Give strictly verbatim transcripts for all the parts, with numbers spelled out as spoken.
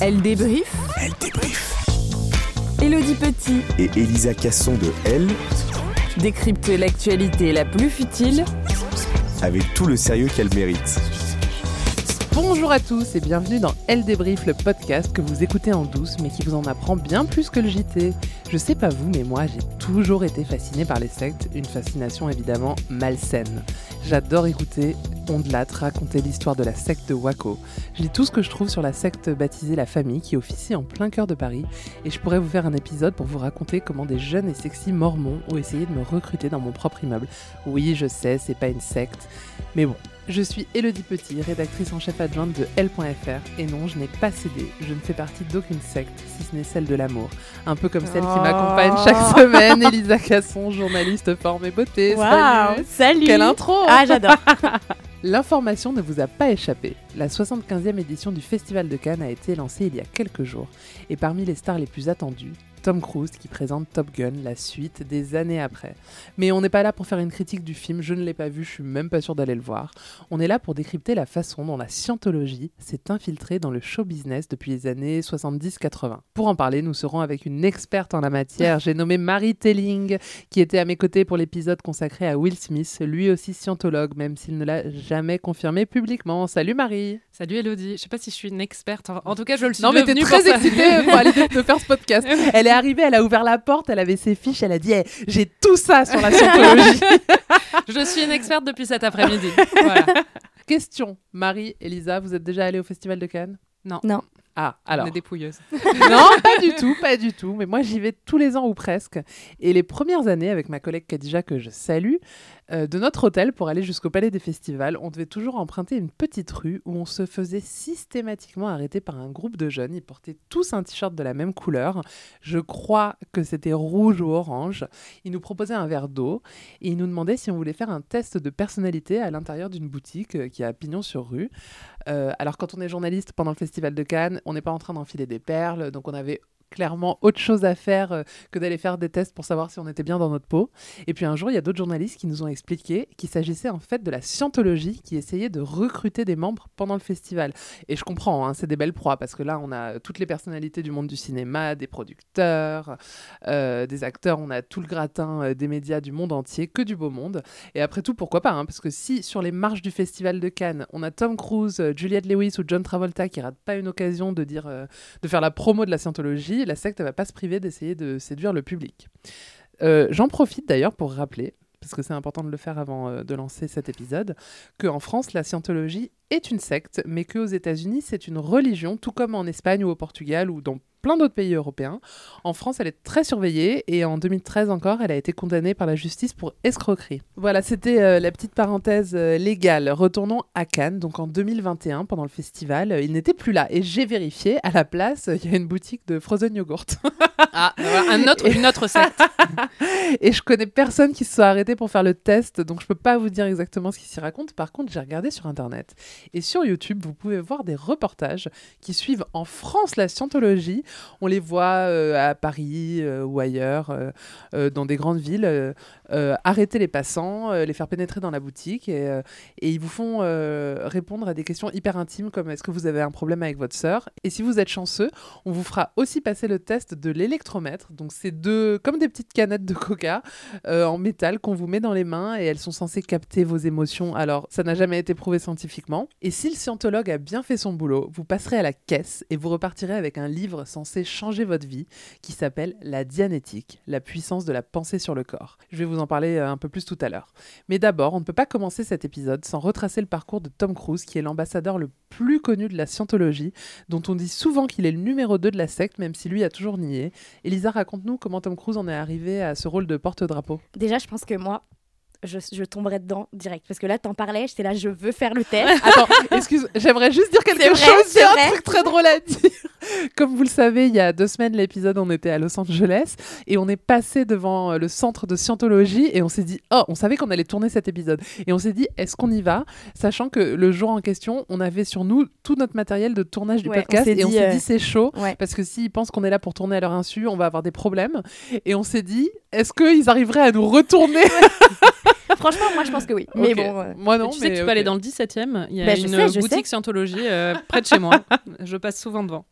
Elle débrief. Elle débrief. Élodie Petit et Elisa Casson de Elle décryptent l'actualité la plus futile avec tout le sérieux qu'elle mérite. Bonjour à tous et bienvenue dans Elle Débrief, le podcast que vous écoutez en douce mais qui vous en apprend bien plus que le J T. Je sais pas vous, mais moi j'ai toujours été fascinée par les sectes, une fascination évidemment malsaine. J'adore écouter Ondelat raconter l'histoire de la secte de Waco. Je lis tout ce que je trouve sur la secte baptisée La Famille qui officie en plein cœur de Paris et je pourrais vous faire un épisode pour vous raconter comment des jeunes et sexy mormons ont essayé de me recruter dans mon propre immeuble. Oui, je sais, c'est pas une secte, mais bon. Je suis Élodie Petit, rédactrice en chef adjointe de Elle.fr, et non, je n'ai pas cédé, je ne fais partie d'aucune secte, si ce n'est celle de l'amour. Un peu comme celle oh. qui m'accompagne chaque semaine, Elisa Casson, journaliste forme et beauté. Wow. Salut. Salut. Quelle intro. Ah, j'adore. L'information ne vous a pas échappé. La soixante-quinzième édition du Festival de Cannes a été lancée il y a quelques jours, et parmi les stars les plus attendues, Tom Cruise qui présente Top Gun, la suite, des années après. Mais on n'est pas là pour faire une critique du film, je ne l'ai pas vu, je suis même pas sûre d'aller le voir. On est là pour décrypter la façon dont la Scientologie s'est infiltrée dans le show business depuis les années soixante-dix quatre-vingt. Pour en parler, nous serons avec une experte en la matière, j'ai nommé Marie Telling, qui était à mes côtés pour l'épisode consacré à Will Smith, lui aussi scientologue, même s'il ne l'a jamais confirmé publiquement. Salut Marie. Salut Elodie, je ne sais pas si je suis une experte, en tout cas je le suis devenue. Non mais t'es très excitée pour l'idée de faire ce podcast. Elle est arrivée, elle a ouvert la porte, elle avait ses fiches, elle a dit hey, « J'ai tout ça sur la Scientologie !» Je suis une experte depuis cet après-midi. Voilà. Question, Marie, Elisa, vous êtes déjà allée au Festival de Cannes ? Non. Non. Ah, alors. On est des pouilleuses. Non, pas du tout, pas du tout. Mais moi, j'y vais tous les ans ou presque. Et les premières années, avec ma collègue Khadija, que je salue, euh, de notre hôtel pour aller jusqu'au Palais des Festivals, on devait toujours emprunter une petite rue où on se faisait systématiquement arrêter par un groupe de jeunes. Ils portaient tous un t-shirt de la même couleur. Je crois que c'était rouge ou orange. Ils nous proposaient un verre d'eau et ils nous demandaient si on voulait faire un test de personnalité à l'intérieur d'une boutique euh, qui a pignon sur rue. Euh, alors, quand on est journaliste pendant le Festival de Cannes, on n'est pas en train d'enfiler des perles, donc on avait clairement autre chose à faire que d'aller faire des tests pour savoir si on était bien dans notre peau. Et puis un jour, il y a d'autres journalistes qui nous ont expliqué qu'il s'agissait en fait de la Scientologie qui essayait de recruter des membres pendant le festival. Et je comprends, hein, c'est des belles proies parce que là, on a toutes les personnalités du monde du cinéma, des producteurs, euh, des acteurs, on a tout le gratin des médias du monde entier, que du beau monde. Et après tout, pourquoi pas, hein, parce que si sur les marches du festival de Cannes, on a Tom Cruise, Juliette Lewis ou John Travolta qui ratent pas une occasion de, dire, euh, de faire la promo de la Scientologie, la secte ne va pas se priver d'essayer de séduire le public. Euh, j'en profite d'ailleurs pour rappeler, parce que c'est important de le faire avant euh, de lancer cet épisode, qu'en France, la Scientologie est une secte, mais qu'aux États-Unis c'est une religion, tout comme en Espagne ou au Portugal ou dans plein d'autres pays européens. En France, elle est très surveillée et en deux mille treize encore, elle a été condamnée par la justice pour escroquerie. Voilà, c'était euh, la petite parenthèse euh, légale. Retournons à Cannes, donc en deux mille vingt et un, pendant le festival, euh, il n'était plus là et j'ai vérifié, à la place, il euh, y a une boutique de frozen yogurt. Ah, voilà, un autre, et... une autre secte. Et je connais personne qui se soit arrêté pour faire le test, donc je peux pas vous dire exactement ce qui s'y raconte. Par contre, j'ai regardé sur Internet. Et sur YouTube, vous pouvez voir des reportages qui suivent en France la Scientologie. On les voit euh, à Paris euh, ou ailleurs, euh, euh, dans des grandes villes, euh, euh, arrêter les passants, euh, les faire pénétrer dans la boutique et, euh, et ils vous font euh, répondre à des questions hyper intimes comme est-ce que vous avez un problème avec votre sœur ? Et si vous êtes chanceux, on vous fera aussi passer le test de l'électromètre. Donc c'est deux, comme des petites canettes de coca euh, en métal qu'on vous met dans les mains et elles sont censées capter vos émotions. Alors ça n'a jamais été prouvé scientifiquement. Et si le scientologue a bien fait son boulot, vous passerez à la caisse et vous repartirez avec un livre censé changer votre vie qui s'appelle La Dianétique, la puissance de la pensée sur le corps. Je vais vous en parler un peu plus tout à l'heure. Mais d'abord, on ne peut pas commencer cet épisode sans retracer le parcours de Tom Cruise qui est l'ambassadeur le plus connu de la Scientologie, dont on dit souvent qu'il est le numéro deux de la secte, même si lui a toujours nié. Elisa, raconte-nous comment Tom Cruise en est arrivé à ce rôle de porte-drapeau. Déjà, je pense que moi... Je, je tomberais dedans direct. Parce que là, t'en parlais, j'étais là, je veux faire le test. Attends, excuse, j'aimerais juste dire quelque chose. C'est un truc très drôle à dire. Comme vous le savez, il y a deux semaines, l'épisode, on était à Los Angeles et on est passé devant le centre de Scientologie et on s'est dit, oh, on savait qu'on allait tourner cet épisode. Et on s'est dit, est-ce qu'on y va ? Sachant que le jour en question, on avait sur nous tout notre matériel de tournage du ouais, podcast on et dit, on s'est euh... dit, c'est chaud. Ouais. Parce que s'ils pensent qu'on est là pour tourner à leur insu, on va avoir des problèmes. Et on s'est dit, est-ce qu'ils arriveraient à nous retourner ? Franchement, moi, je pense que oui. Mais okay. bon, euh... moi non. Tu sais mais que tu peux okay. aller dans le dix-septième. Il y a bah, une sais, boutique Scientologie euh, près de chez moi. Je passe souvent devant.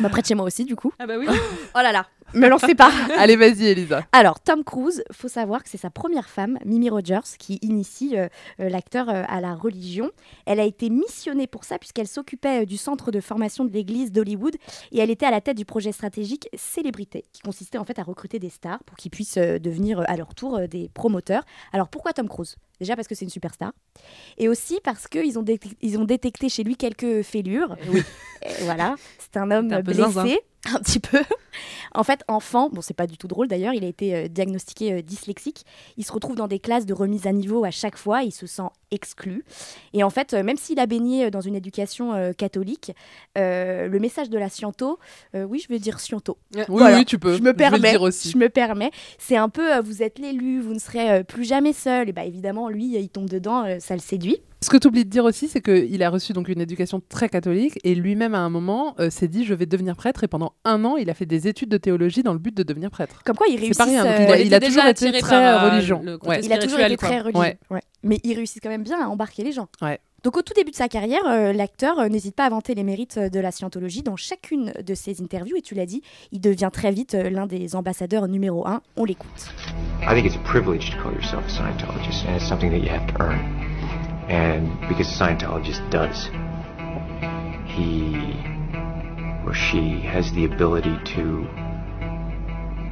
Bah, près de chez moi aussi, du coup. Ah bah oui. Oh là là, me l'en fais pas. Allez, vas-y, Elisa. Alors, Tom Cruise, faut savoir que c'est sa première femme, Mimi Rogers, qui initie euh, l'acteur euh, à la religion. Elle a été missionnée pour ça puisqu'elle s'occupait euh, du centre de formation de l'église d'Hollywood et elle était à la tête du projet stratégique Célébrité, qui consistait en fait à recruter des stars pour qu'ils puissent euh, devenir euh, à leur tour euh, des promoteurs. Alors, pourquoi Tom Cruise ? Déjà parce que c'est une superstar. Et aussi parce qu'ils ont, dé- ils ont détecté chez lui quelques fêlures. Oui. Et voilà, c'est un homme un blessé. Zinzin. Un petit peu. En fait, enfant, bon, c'est pas du tout drôle d'ailleurs, il a été euh, diagnostiqué euh, dyslexique. Il se retrouve dans des classes de remise à niveau à chaque fois, il se sent exclu. Et en fait, euh, même s'il a baigné euh, dans une éducation euh, catholique, euh, le message de la Sciento, euh, oui, je vais dire Sciento. Oui, voilà. Oui, tu peux. Je me permets. Je vais le dire aussi. Je me permets. C'est un peu, euh, vous êtes l'élu, vous ne serez euh, plus jamais seul. Et bah évidemment, lui, il tombe dedans, euh, ça le séduit. Ce que tu oublies de dire aussi, c'est qu'il a reçu donc une éducation très catholique et lui-même, à un moment, euh, s'est dit « je vais devenir prêtre » et pendant un an, il a fait des études de théologie dans le but de devenir prêtre. Comme quoi, il réussit... C'est pas rien, donc, il a, il il a toujours été très religion. Le... Ouais. Il a toujours été très religieux. Ouais. Ouais. Mais il réussit quand même bien à embarquer les gens. Ouais. Donc au tout début de sa carrière, euh, l'acteur euh, n'hésite pas à vanter les mérites euh, de la Scientologie dans chacune de ses interviews. Et tu l'as dit, il devient très vite euh, l'un des ambassadeurs numéro un. On l'écoute. I think it's a privilege to call yourself a Scientologist and it's something that you have to earn. And because a Scientologist does, he or she has the ability to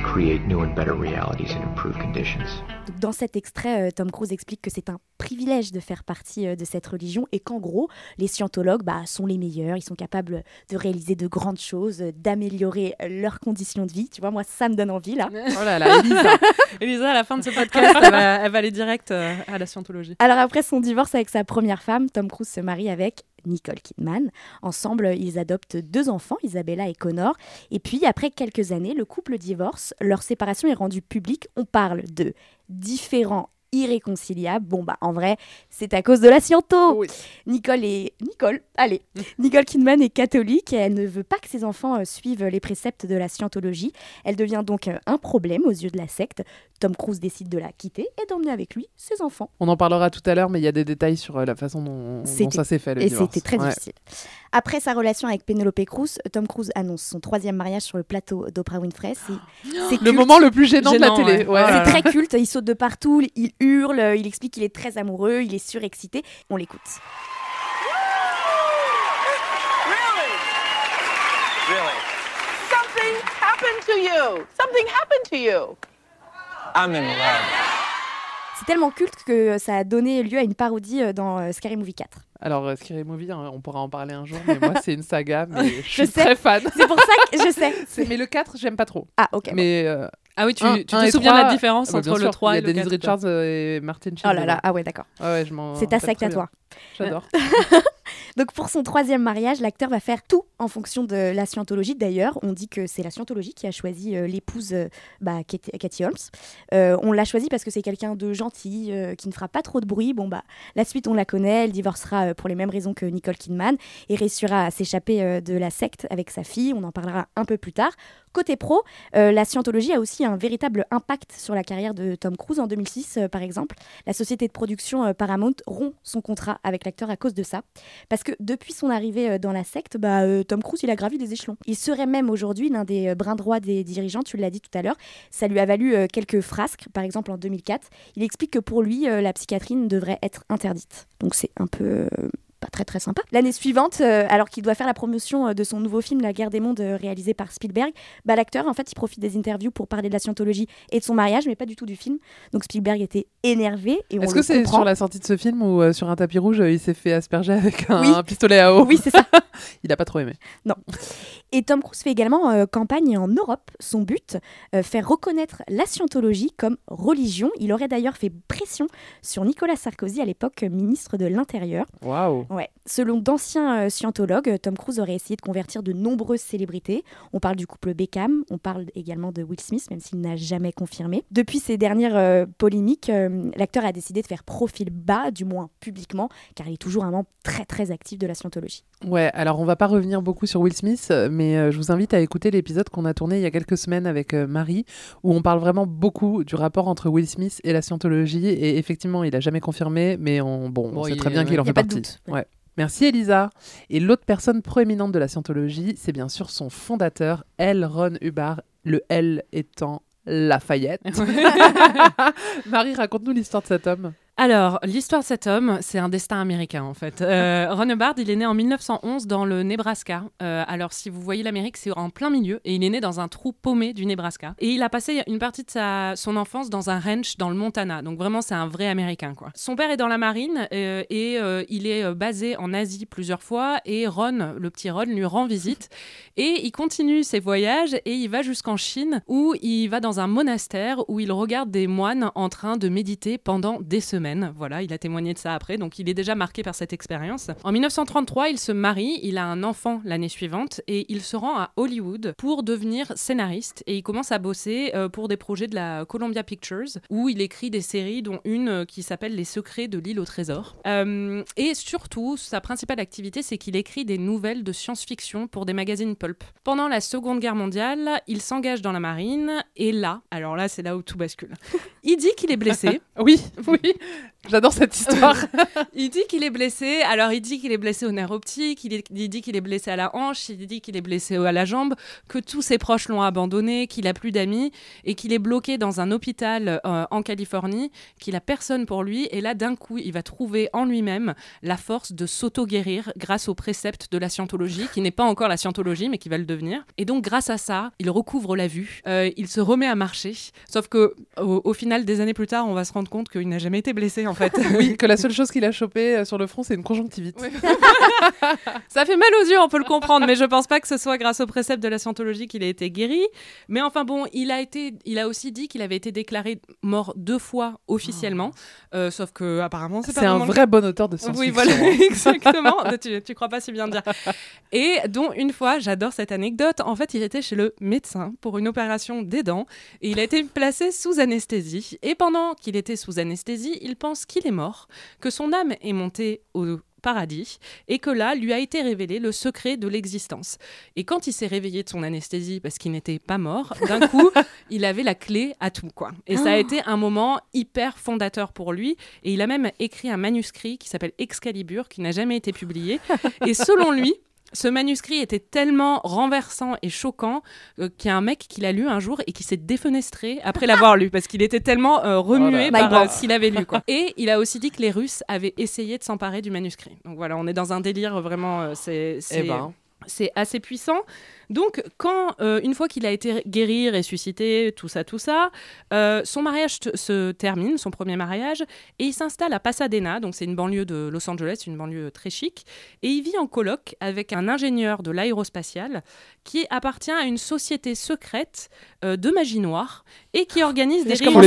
create new and better realities and improve conditions. Donc dans cet extrait, Tom Cruise explique que c'est un privilège de faire partie de cette religion et qu'en gros, les scientologues bah, sont les meilleurs, ils sont capables de réaliser de grandes choses, d'améliorer leurs conditions de vie. Tu vois, moi, ça me donne envie, là. Oh là là, Elisa, Elisa à la fin de ce podcast, elle va, elle va aller direct à la Scientologie. Alors après son divorce avec sa première femme, Tom Cruise se marie avec Nicole Kidman. Ensemble, ils adoptent deux enfants, Isabella et Connor. Et puis, après quelques années, le couple divorce, leur séparation est rendue publique. On parle de différents irréconciliables. Bon, bah, en vrai, c'est à cause de la Sciento. Oui. Nicole est... Nicole, allez. Nicole Kidman est catholique et elle ne veut pas que ses enfants euh, suivent les préceptes de la Scientologie. Elle devient donc euh, un problème aux yeux de la secte. Tom Cruise décide de la quitter et d'emmener avec lui ses enfants. On en parlera tout à l'heure, mais il y a des détails sur euh, la façon dont, dont ça s'est fait, le et divorce. Et c'était très ouais. difficile. Après sa relation avec Penelope Cruz, Tom Cruise annonce son troisième mariage sur le plateau d'Oprah Winfrey. C'est, c'est culte. Le moment le plus gênant, gênant de la télé. Ouais. Ouais. C'est très culte, il saute de partout, il hurle, il explique qu'il est très amoureux, il est surexcité. On l'écoute. Really? Really? Something happened to you. Something happened to you. I'm in love. C'est tellement culte que ça a donné lieu à une parodie dans Scary Movie quatre. Alors, Scary Movie, on pourra en parler un jour, mais moi, c'est une saga, mais je suis je très fan. C'est pour ça que je sais. C'est... Mais le quatre, j'aime pas trop. Ah, ok. Mais, euh, ah oui, tu, un, tu un te souviens de la différence ah, entre sûr, le trois et le quatre. Il y a Denise Richards et Martin Sheen. Oh là là, ah ouais, d'accord. Ah ouais, je m'en c'est ta secte à toi. J'adore. Donc, pour son troisième mariage, l'acteur va faire tout en fonction de la Scientologie. D'ailleurs, on dit que c'est la Scientologie qui a choisi euh, l'épouse euh, bah, Katie Holmes. Euh, on l'a choisie parce que c'est quelqu'un de gentil, euh, qui ne fera pas trop de bruit. Bon, bah, la suite, on la connaît. Elle divorcera euh, pour les mêmes raisons que Nicole Kidman et réussira à s'échapper euh, de la secte avec sa fille. On en parlera un peu plus tard. Côté pro, euh, la Scientologie a aussi un véritable impact sur la carrière de Tom Cruise. En deux mille six, euh, par exemple, la société de production euh, Paramount rompt son contrat avec l'acteur à cause de ça. Parce que depuis son arrivée euh, dans la secte, bah, euh, Tom Cruise, il a gravi les échelons. Il serait même aujourd'hui l'un des euh, brins droits des dirigeants, tu l'as dit tout à l'heure. Ça lui a valu euh, quelques frasques. Par exemple, en deux mille quatre, il explique que pour lui, euh, la psychiatrie ne devrait être interdite. Donc c'est un peu... Euh pas très très sympa. L'année suivante, euh, alors qu'il doit faire la promotion euh, de son nouveau film La Guerre des Mondes, euh, réalisé par Spielberg, bah, l'acteur, en fait, il profite des interviews pour parler de la Scientologie et de son mariage, mais pas du tout du film. Donc Spielberg était énervé. Et on Est-ce que c'est comprend. Sur la sortie de ce film ou euh, sur un tapis rouge, euh, il s'est fait asperger avec un, oui. un pistolet à eau? Oui, c'est ça. Il n'a pas trop aimé. Non. Et Tom Cruise fait également euh, campagne en Europe. Son but, euh, faire reconnaître la Scientologie comme religion. Il aurait d'ailleurs fait pression sur Nicolas Sarkozy, à l'époque euh, ministre de l'Intérieur. Waouh. Ouais. Selon d'anciens euh, scientologues, Tom Cruise aurait essayé de convertir de nombreuses célébrités. On parle du couple Beckham, on parle également de Will Smith, même s'il n'a jamais confirmé. Depuis ces dernières euh, polémiques, euh, l'acteur a décidé de faire profil bas, du moins publiquement, car il est toujours un membre très très actif de la Scientologie. Ouais, alors on va pas revenir beaucoup sur Will Smith, mais euh, je vous invite à écouter l'épisode qu'on a tourné il y a quelques semaines avec euh, Marie, où on parle vraiment beaucoup du rapport entre Will Smith et la Scientologie. Et effectivement, il a jamais confirmé, mais on, bon, bon, on sait très bien euh, qu'il en fait partie. Doute. Ouais. Ouais. Merci Elisa. Et l'autre personne proéminente de la Scientologie, c'est bien sûr son fondateur, L. Ron Hubbard, le L étant Lafayette. Marie, raconte-nous l'histoire de cet homme. Alors, l'histoire de cet homme, c'est un destin américain en fait. Euh, Ron Hubbard, il est né en mille neuf cent onze dans le Nebraska. Euh, alors, si vous voyez l'Amérique, c'est en plein milieu et il est né dans un trou paumé du Nebraska. Et il a passé une partie de sa, son enfance dans un ranch dans le Montana. Donc vraiment, c'est un vrai Américain quoi. Son père est dans la marine euh, et euh, il est euh, basé en Asie plusieurs fois. Et Ron, le petit Ron, lui rend visite et il continue ses voyages et il va jusqu'en Chine où il va dans un monastère où il regarde des moines en train de méditer pendant des semaines. Voilà, il a témoigné de ça après, donc il est déjà marqué par cette expérience. En dix-neuf cent trente-trois, il se marie, il a un enfant l'année suivante et il se rend à Hollywood pour devenir scénariste et il commence à bosser euh, pour des projets de la Columbia Pictures où il écrit des séries dont une euh, qui s'appelle Les Secrets de l'île au trésor. Euh, et surtout, sa principale activité, c'est qu'il écrit des nouvelles de science-fiction pour des magazines pulp. Pendant la Seconde Guerre mondiale, il s'engage dans la marine et là, alors là, c'est là où tout bascule. Il dit qu'il est blessé. Oui, oui. J'adore cette histoire. Il dit qu'il est blessé. Alors, il dit qu'il est blessé au nerf optique, il, est, il dit qu'il est blessé à la hanche, il dit qu'il est blessé à la jambe, que tous ses proches l'ont abandonné, qu'il n'a plus d'amis et qu'il est bloqué dans un hôpital euh, en Californie, qu'il n'a personne pour lui. Et là, d'un coup, il va trouver en lui-même la force de s'auto-guérir grâce au précepte de la Scientologie, qui n'est pas encore la Scientologie, mais qui va le devenir. Et donc, grâce à ça, il recouvre la vue, euh, il se remet à marcher. Sauf qu'au au final, des années plus tard, on va se rendre compte qu'il n'a jamais été blessé. blessé en fait. Oui, que la seule chose qu'il a chopée sur le front, c'est une conjonctivite. Oui. Ça fait mal aux yeux, on peut le comprendre, mais je pense pas que ce soit grâce au précepte de la Scientologie qu'il a été guéri. Mais enfin bon, il a été, il a aussi dit qu'il avait été déclaré mort deux fois officiellement, oh. euh, sauf que apparemment c'est, c'est pas un vrai le... bon auteur de science-fiction. Oui, voilà, exactement. tu, tu crois pas si bien dire. Et dont une fois, j'adore cette anecdote. En fait, il était chez le médecin pour une opération des dents et il a été placé sous anesthésie. Et pendant qu'il était sous anesthésie, il Il pense qu'il est mort, que son âme est montée au paradis et que là, lui a été révélé le secret de l'existence. Et quand il s'est réveillé de son anesthésie parce qu'il n'était pas mort, d'un coup, il avait la clé à tout, quoi. Et ça a été un moment hyper fondateur pour lui. Et il a même écrit un manuscrit qui s'appelle Excalibur, qui n'a jamais été publié. Et selon lui, ce manuscrit était tellement renversant et choquant euh, qu'il y a un mec qui l'a lu un jour et qui s'est défenestré après l'avoir lu parce qu'il était tellement euh, remué oh par euh, ce qu'il avait lu. Quoi. Et il a aussi dit que les Russes avaient essayé de s'emparer du manuscrit. Donc voilà, on est dans un délire vraiment... Euh, c'est, c'est, eh ben. c'est assez puissant. Donc, quand, euh, une fois qu'il a été guéri, ressuscité, tout ça, tout ça, euh, son mariage t- se termine, son premier mariage, et il s'installe à Pasadena, donc c'est une banlieue de Los Angeles, une banlieue très chic, et il vit en coloc avec un ingénieur de l'aérospatiale qui appartient à une société secrète euh, de magie noire et qui organise des réunions...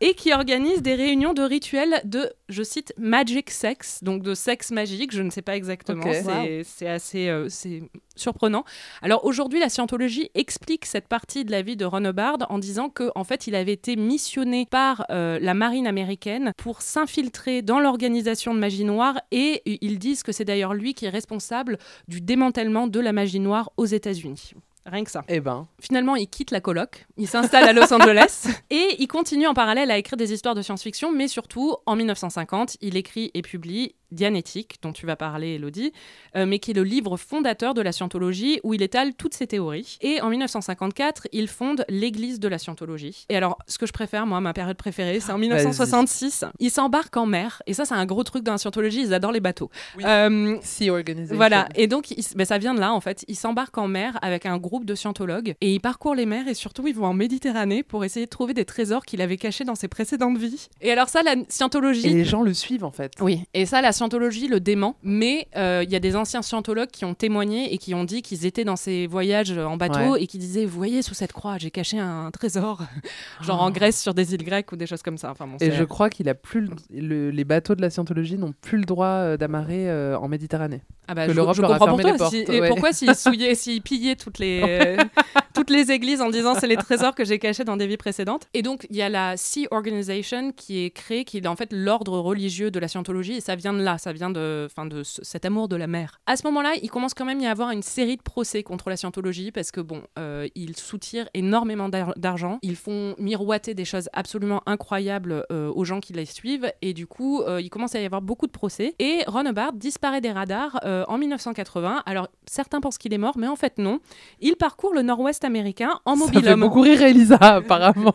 et qui organise des réunions de rituels de, je cite, « magic sex », donc de sexe magique, je ne sais pas exactement, okay. c'est, wow. c'est assez euh, c'est surprenant. Alors aujourd'hui, la Scientologie explique cette partie de la vie de Ron Hubbard en disant qu'en en fait, il avait été missionné par euh, la marine américaine pour s'infiltrer dans l'organisation de magie noire, et ils disent que c'est d'ailleurs lui qui est responsable du démantèlement de la magie noire aux États-Unis. Rien que ça. Eh ben. Finalement, il quitte la coloc, il s'installe à Los Angeles et il continue en parallèle à écrire des histoires de science-fiction, mais surtout, en dix-neuf cent cinquante, il écrit et publie Dianétique, dont tu vas parler, Elodie, euh, mais qui est le livre fondateur de la Scientologie où il étale toutes ses théories. Et en dix-neuf cent cinquante-quatre, il fonde l'Église de la Scientologie. Et alors, ce que je préfère, moi, ma période préférée, c'est en dix-neuf cent soixante-six. Vas-y. Il s'embarque en mer. Et ça, c'est un gros truc dans la Scientologie. Ils adorent les bateaux. Oui. Euh, Sea Organization. Voilà. Et donc, il, ben, ça vient de là, en fait. Il s'embarque en mer avec un groupe de scientologues et il parcourt les mers et surtout, ils vont en Méditerranée pour essayer de trouver des trésors qu'il avait cachés dans ses précédentes vies. Et alors ça, la Scientologie... Et les gens le suivent, en fait. Oui. Et ça, la Scientologie le dément, mais il euh, y a des anciens scientologues qui ont témoigné et qui ont dit qu'ils étaient dans ces voyages en bateau ouais. et qui disaient, vous voyez, sous cette croix, j'ai caché un trésor, genre oh. en Grèce sur des îles grecques ou des choses comme ça. Enfin, bon, et je crois qu'il a plus le... Le... les bateaux de la Scientologie n'ont plus le droit d'amarrer euh, en Méditerranée. Ah bah, que je, l'Europe je leur a fermé pour les portes. Si... Et ouais. pourquoi s'ils souillaient, s'ils pillaient toutes les euh, toutes les églises en disant c'est les trésors que j'ai cachés dans des vies précédentes. Et donc il y a la Sea Organization qui est créée, qui est en fait l'ordre religieux de la Scientologie, et ça vient de là, ça vient de, enfin de ce, cet amour de la mer. À ce moment-là, il commence quand même à y avoir une série de procès contre la Scientologie parce que bon, euh, ils soutirent énormément d'ar- d'argent, ils font miroiter des choses absolument incroyables euh, aux gens qui les suivent, et du coup euh, il commence à y avoir beaucoup de procès. Et Ron Hubbard disparaît des radars euh, en dix-neuf cent quatre-vingts. Alors certains pensent qu'il est mort, mais en fait non. Il parcourt le nord-ouest américain en mobilhome. Ça fait beaucoup rire Elisa apparemment.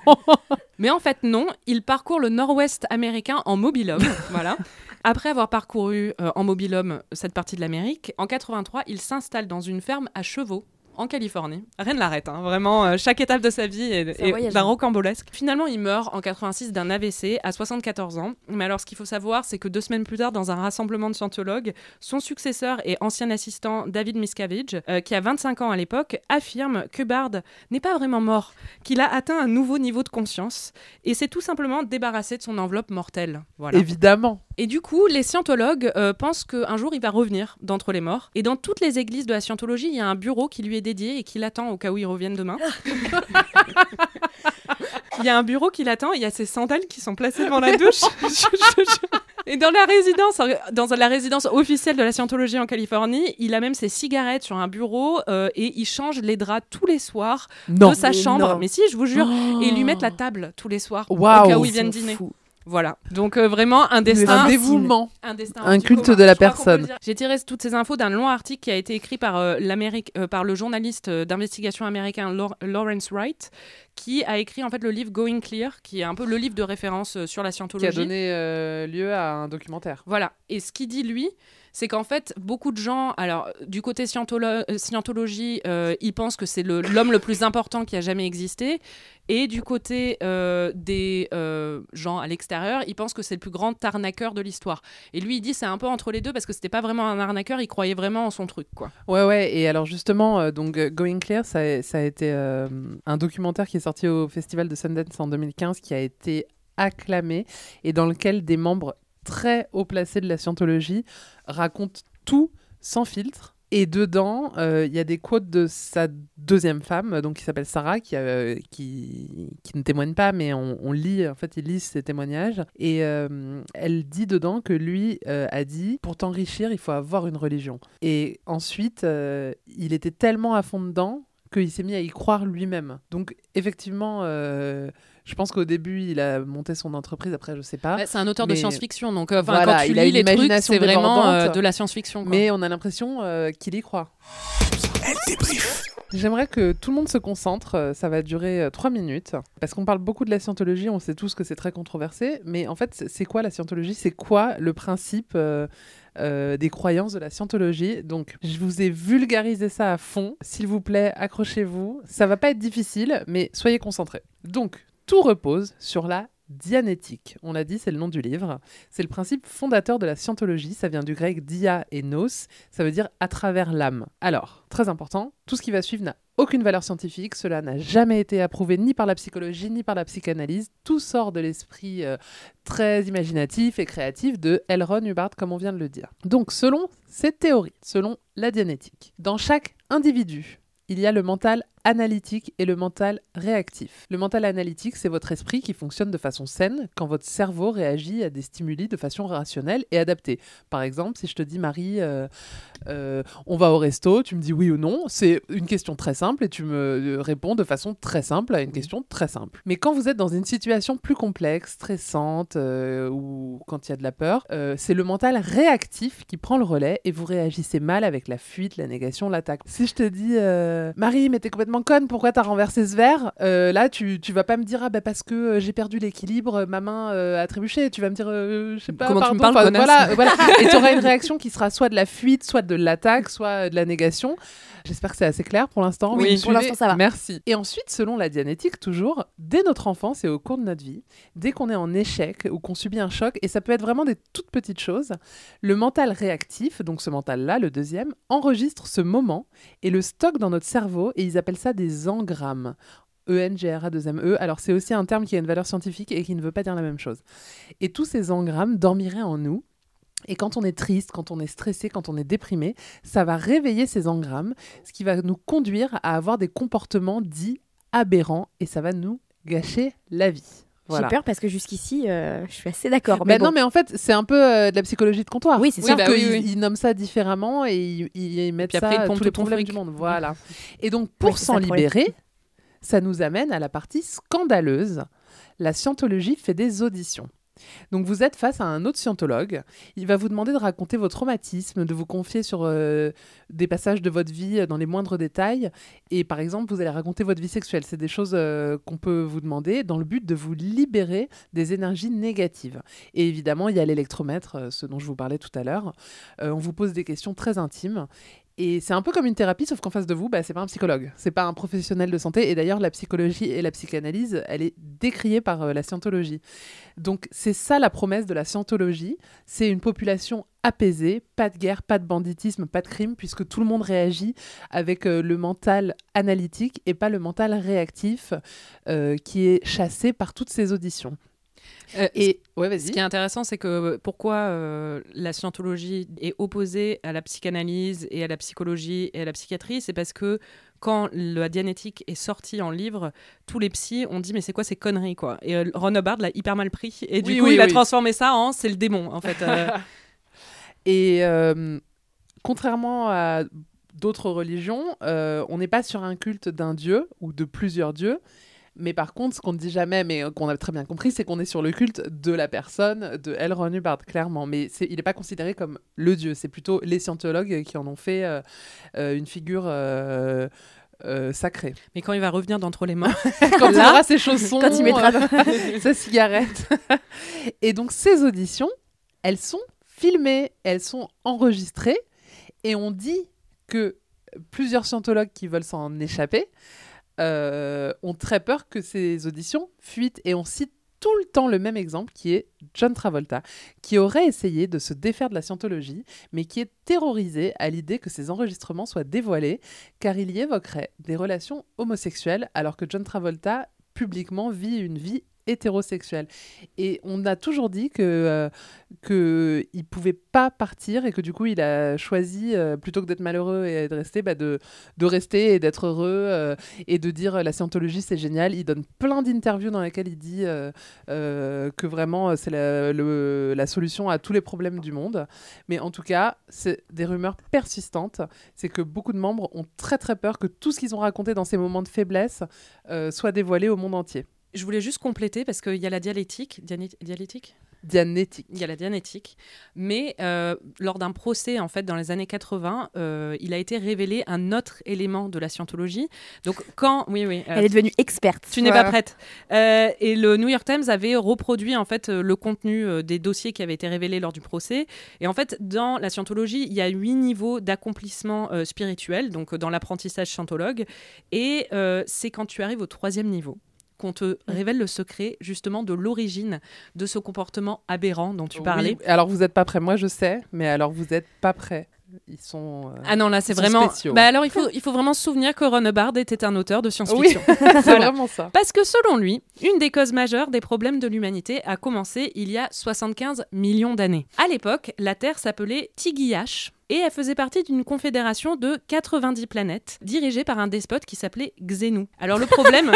Mais en fait non, il parcourt le nord-ouest américain en mobilhome. Voilà. Après avoir parcouru euh, en mobilhome cette partie de l'Amérique, en quatre-vingt-trois, il s'installe dans une ferme à chevaux en Californie. Rien ne l'arrête, hein. Vraiment, euh, chaque étape de sa vie est, est d'un rocambolesque. Finalement, il meurt en quatre-vingt-six d'un A V C à soixante-quatorze ans. Mais alors, ce qu'il faut savoir, c'est que deux semaines plus tard, dans un rassemblement de scientologues, son successeur et ancien assistant David Miscavige, euh, qui a vingt-cinq ans à l'époque, affirme que Hubbard n'est pas vraiment mort, qu'il a atteint un nouveau niveau de conscience et s'est tout simplement débarrassé de son enveloppe mortelle. Voilà. Évidemment. Et du coup, les scientologues euh, pensent qu'un jour, il va revenir d'entre les morts. Et dans toutes les églises de la Scientologie, il y a un bureau qui lui est dédié et qui l'attend au cas où il revienne demain. Il y a un bureau qui l'attend, il y a ses sandales qui sont placées devant la douche. Et dans la, résidence, dans la résidence officielle de la Scientologie en Californie, il a même ses cigarettes sur un bureau euh, et il change les draps tous les soirs non, de sa mais chambre. Non. Mais si, je vous jure. Oh. Et ils lui mettent la table tous les soirs wow, au cas où ils viennent dîner. Fou. Voilà, donc euh, vraiment un destin, un dévouement, un, destin, un culte commun. De la personne. J'ai tiré toutes ces infos d'un long article qui a été écrit par, euh, l'Amérique, euh, par le journaliste euh, d'investigation américain Lor- Lawrence Wright, qui a écrit en fait le livre Going Clear, qui est un peu le livre de référence euh, sur la Scientologie. Qui a donné euh, lieu à un documentaire. Voilà, et ce qu'il dit lui, c'est qu'en fait, beaucoup de gens, alors du côté scientolo- Scientologie, euh, ils pensent que c'est le, l'homme le plus important qui a jamais existé. Et du côté euh, des euh, gens à l'extérieur, ils pensent que c'est le plus grand arnaqueur de l'histoire. Et lui, il dit c'est un peu entre les deux parce que c'était pas vraiment un arnaqueur, il croyait vraiment en son truc, quoi. Ouais, ouais. Et alors justement, euh, donc Going Clear, ça a, ça a été euh, un documentaire qui est sorti au Festival de Sundance en deux mille quinze, qui a été acclamé et dans lequel des membres très haut placés de la Scientologie racontent tout sans filtre. Et dedans, il euh, y a des quotes de sa deuxième femme, donc qui s'appelle Sarah, qui, euh, qui, qui ne témoigne pas, mais on, on lit, en fait, ils lisent ses témoignages. Et euh, elle dit dedans que lui euh, a dit « Pour t'enrichir, il faut avoir une religion ». Et ensuite, euh, il était tellement à fond dedans qu'il s'est mis à y croire lui-même. Donc, effectivement... Euh, je pense qu'au début, il a monté son entreprise. Après, je sais pas. Bah, c'est un auteur mais... de science-fiction, donc euh, voilà, quand tu lis les trucs, c'est vraiment euh, de la science-fiction. Quoi. Mais on a l'impression euh, qu'il y croit. Elle débrief. J'aimerais que tout le monde se concentre, ça va durer trois minutes, parce qu'on parle beaucoup de la Scientologie, on sait tous que c'est très controversé, mais en fait, c'est quoi la Scientologie ? C'est quoi le principe euh, euh, des croyances de la Scientologie ? Donc, je vous ai vulgarisé ça à fond, s'il vous plaît, accrochez-vous, ça va pas être difficile, mais soyez concentrés. Donc, tout repose sur la Dianétique, on l'a dit, c'est le nom du livre. C'est le principe fondateur de la Scientologie. Ça vient du grec dia et nos. Ça veut dire à travers l'âme. Alors, très important, tout ce qui va suivre n'a aucune valeur scientifique. Cela n'a jamais été approuvé ni par la psychologie ni par la psychanalyse. Tout sort de l'esprit euh, très imaginatif et créatif de L. Ron Hubbard, comme on vient de le dire. Donc, selon ces théories, selon la Dianétique, dans chaque individu, il y a le mental analytique et le mental réactif. Le mental analytique, c'est votre esprit qui fonctionne de façon saine quand votre cerveau réagit à des stimuli de façon rationnelle et adaptée. Par exemple, si je te dis « Marie, euh, euh, on va au resto », tu me dis oui ou non, c'est une question très simple et tu me réponds de façon très simple à une question très simple. Mais quand vous êtes dans une situation plus complexe, stressante euh, ou quand il y a de la peur, euh, c'est le mental réactif qui prend le relais et vous réagissez mal avec la fuite, la négation, l'attaque. Si je te dis euh, « Marie, mais t'es complètement conne, pourquoi t'as renversé ce verre ?» euh, Là, tu, tu vas pas me dire « Ah bah parce que euh, j'ai perdu l'équilibre, euh, ma main euh, a trébuché. » Tu vas me dire euh, « Je sais pas, comment pardon, tu me parles, enfin, voilà, euh, voilà. » Et t'auras une réaction qui sera soit de la fuite, soit de l'attaque, soit de la négation. J'espère que c'est assez clair pour l'instant. Oui, oui pour l'instant, ça va. Merci. Et ensuite, selon la Dianétique, toujours, dès notre enfance et au cours de notre vie, dès qu'on est en échec ou qu'on subit un choc, et ça peut être vraiment des toutes petites choses, le mental réactif, donc ce mental-là, le deuxième, enregistre ce moment et le stocke dans notre cerveau et ils appellent ça des engrammes. E N G R A deux M E. Alors, c'est aussi un terme qui a une valeur scientifique et qui ne veut pas dire la même chose. Et tous ces engrammes dormiraient en nous. Et quand on est triste, quand on est stressé, quand on est déprimé, ça va réveiller ces engrammes, ce qui va nous conduire à avoir des comportements dits aberrants et ça va nous gâcher la vie. Voilà. J'ai peur parce que jusqu'ici, euh, je suis assez d'accord. Mais bah bon. Non, mais en fait, c'est un peu euh, de la psychologie de comptoir. Oui, c'est sûr oui, bah qu'ils oui, oui. nomment ça différemment et ils, ils mettent ça à tous les problèmes du monde. Voilà. Et donc, pour oui, s'en libérer, ça nous amène à la partie scandaleuse. La Scientologie fait des auditions. Donc vous êtes face à un autre scientologue, il va vous demander de raconter vos traumatismes, de vous confier sur euh, des passages de votre vie dans les moindres détails et par exemple vous allez raconter votre vie sexuelle, c'est des choses euh, qu'on peut vous demander dans le but de vous libérer des énergies négatives. Et évidemment il y a l'électromètre, ce dont je vous parlais tout à l'heure, euh, on vous pose des questions très intimes. Et c'est un peu comme une thérapie, sauf qu'en face de vous, bah, c'est pas un psychologue, c'est pas un professionnel de santé. Et d'ailleurs, la psychologie et la psychanalyse, elle est décriée par euh, la Scientologie. Donc, c'est ça la promesse de la Scientologie. C'est une population apaisée, pas de guerre, pas de banditisme, pas de crime, puisque tout le monde réagit avec euh, le mental analytique et pas le mental réactif euh, qui est chassé par toutes ces auditions. Euh, et ouais, vas-y. Ce qui est intéressant, c'est que pourquoi euh, la Scientologie est opposée à la psychanalyse et à la psychologie et à la psychiatrie, c'est parce que quand la Dianétique est sortie en livre, tous les psys ont dit mais c'est quoi ces conneries quoi. Et euh, Ron Hubbard l'a hyper mal pris et du oui, coup oui, il oui. a transformé ça en c'est le démon en fait. Euh... et euh, contrairement à d'autres religions, euh, on n'est pas sur un culte d'un dieu ou de plusieurs dieux. Mais par contre, ce qu'on ne dit jamais, mais qu'on a très bien compris, c'est qu'on est sur le culte de la personne de L. Ron Hubbard, clairement. Mais c'est, il n'est pas considéré comme le dieu. C'est plutôt les scientologues qui en ont fait euh, euh, une figure... Euh, Euh, sacré. Mais quand il va revenir d'entre les mains, quand là, il aura ses chaussons, quand il mettra euh, sa cigarette. Et donc, ces auditions, elles sont filmées, elles sont enregistrées. Et on dit que plusieurs scientologues qui veulent s'en échapper Euh, ont très peur que ces auditions fuitent. Et on cite tout le temps le même exemple qui est John Travolta, qui aurait essayé de se défaire de la Scientologie, mais qui est terrorisé à l'idée que ses enregistrements soient dévoilés, car il y évoquerait des relations homosexuelles, alors que John Travolta, publiquement, vit une vie hétérosexuel. Et on a toujours dit que, euh, que il pouvait pas partir et que du coup il a choisi euh, plutôt que d'être malheureux et de rester, bah de, de rester et d'être heureux euh, et de dire euh, la Scientologie c'est génial. Il donne plein d'interviews dans lesquelles il dit euh, euh, que vraiment c'est la, le, la solution à tous les problèmes du monde. Mais en tout cas, c'est des rumeurs persistantes. C'est que beaucoup de membres ont très très peur que tout ce qu'ils ont raconté dans ces moments de faiblesse euh, soit dévoilé au monde entier. Je voulais juste compléter parce qu'il y a la dialétique. Diané- dialétique Dianétique. Il y a la dianétique. Mais euh, lors d'un procès, en fait, dans les années quatre-vingts, euh, il a été révélé un autre élément de la scientologie. Donc, quand. Oui, oui. Euh, Elle est devenue experte. Tu n'es ouais. pas prête. Euh, et le New York Times avait reproduit, en fait, le contenu euh, des dossiers qui avaient été révélés lors du procès. Et en fait, dans la scientologie, il y a huit niveaux d'accomplissement euh, spirituel, donc euh, dans l'apprentissage scientologue. Et euh, c'est quand tu arrives au troisième niveau qu'on te révèle le secret, justement, de l'origine de ce comportement aberrant dont tu parlais. Oui. Alors, vous n'êtes pas prêts. Moi, je sais, mais alors, vous n'êtes pas prêts. Ils sont euh, ah non, là, c'est vraiment... spéciaux. Bah alors, il faut, il faut vraiment se souvenir que Ron Hubbard était un auteur de science-fiction. Oui, c'est voilà. vraiment ça. Parce que, selon lui, une des causes majeures des problèmes de l'humanité a commencé il y a soixante-quinze millions d'années. À l'époque, la Terre s'appelait Tigiash. Et elle faisait partie d'une confédération de quatre-vingt-dix planètes, dirigée par un despote qui s'appelait Xenu. Alors le problème...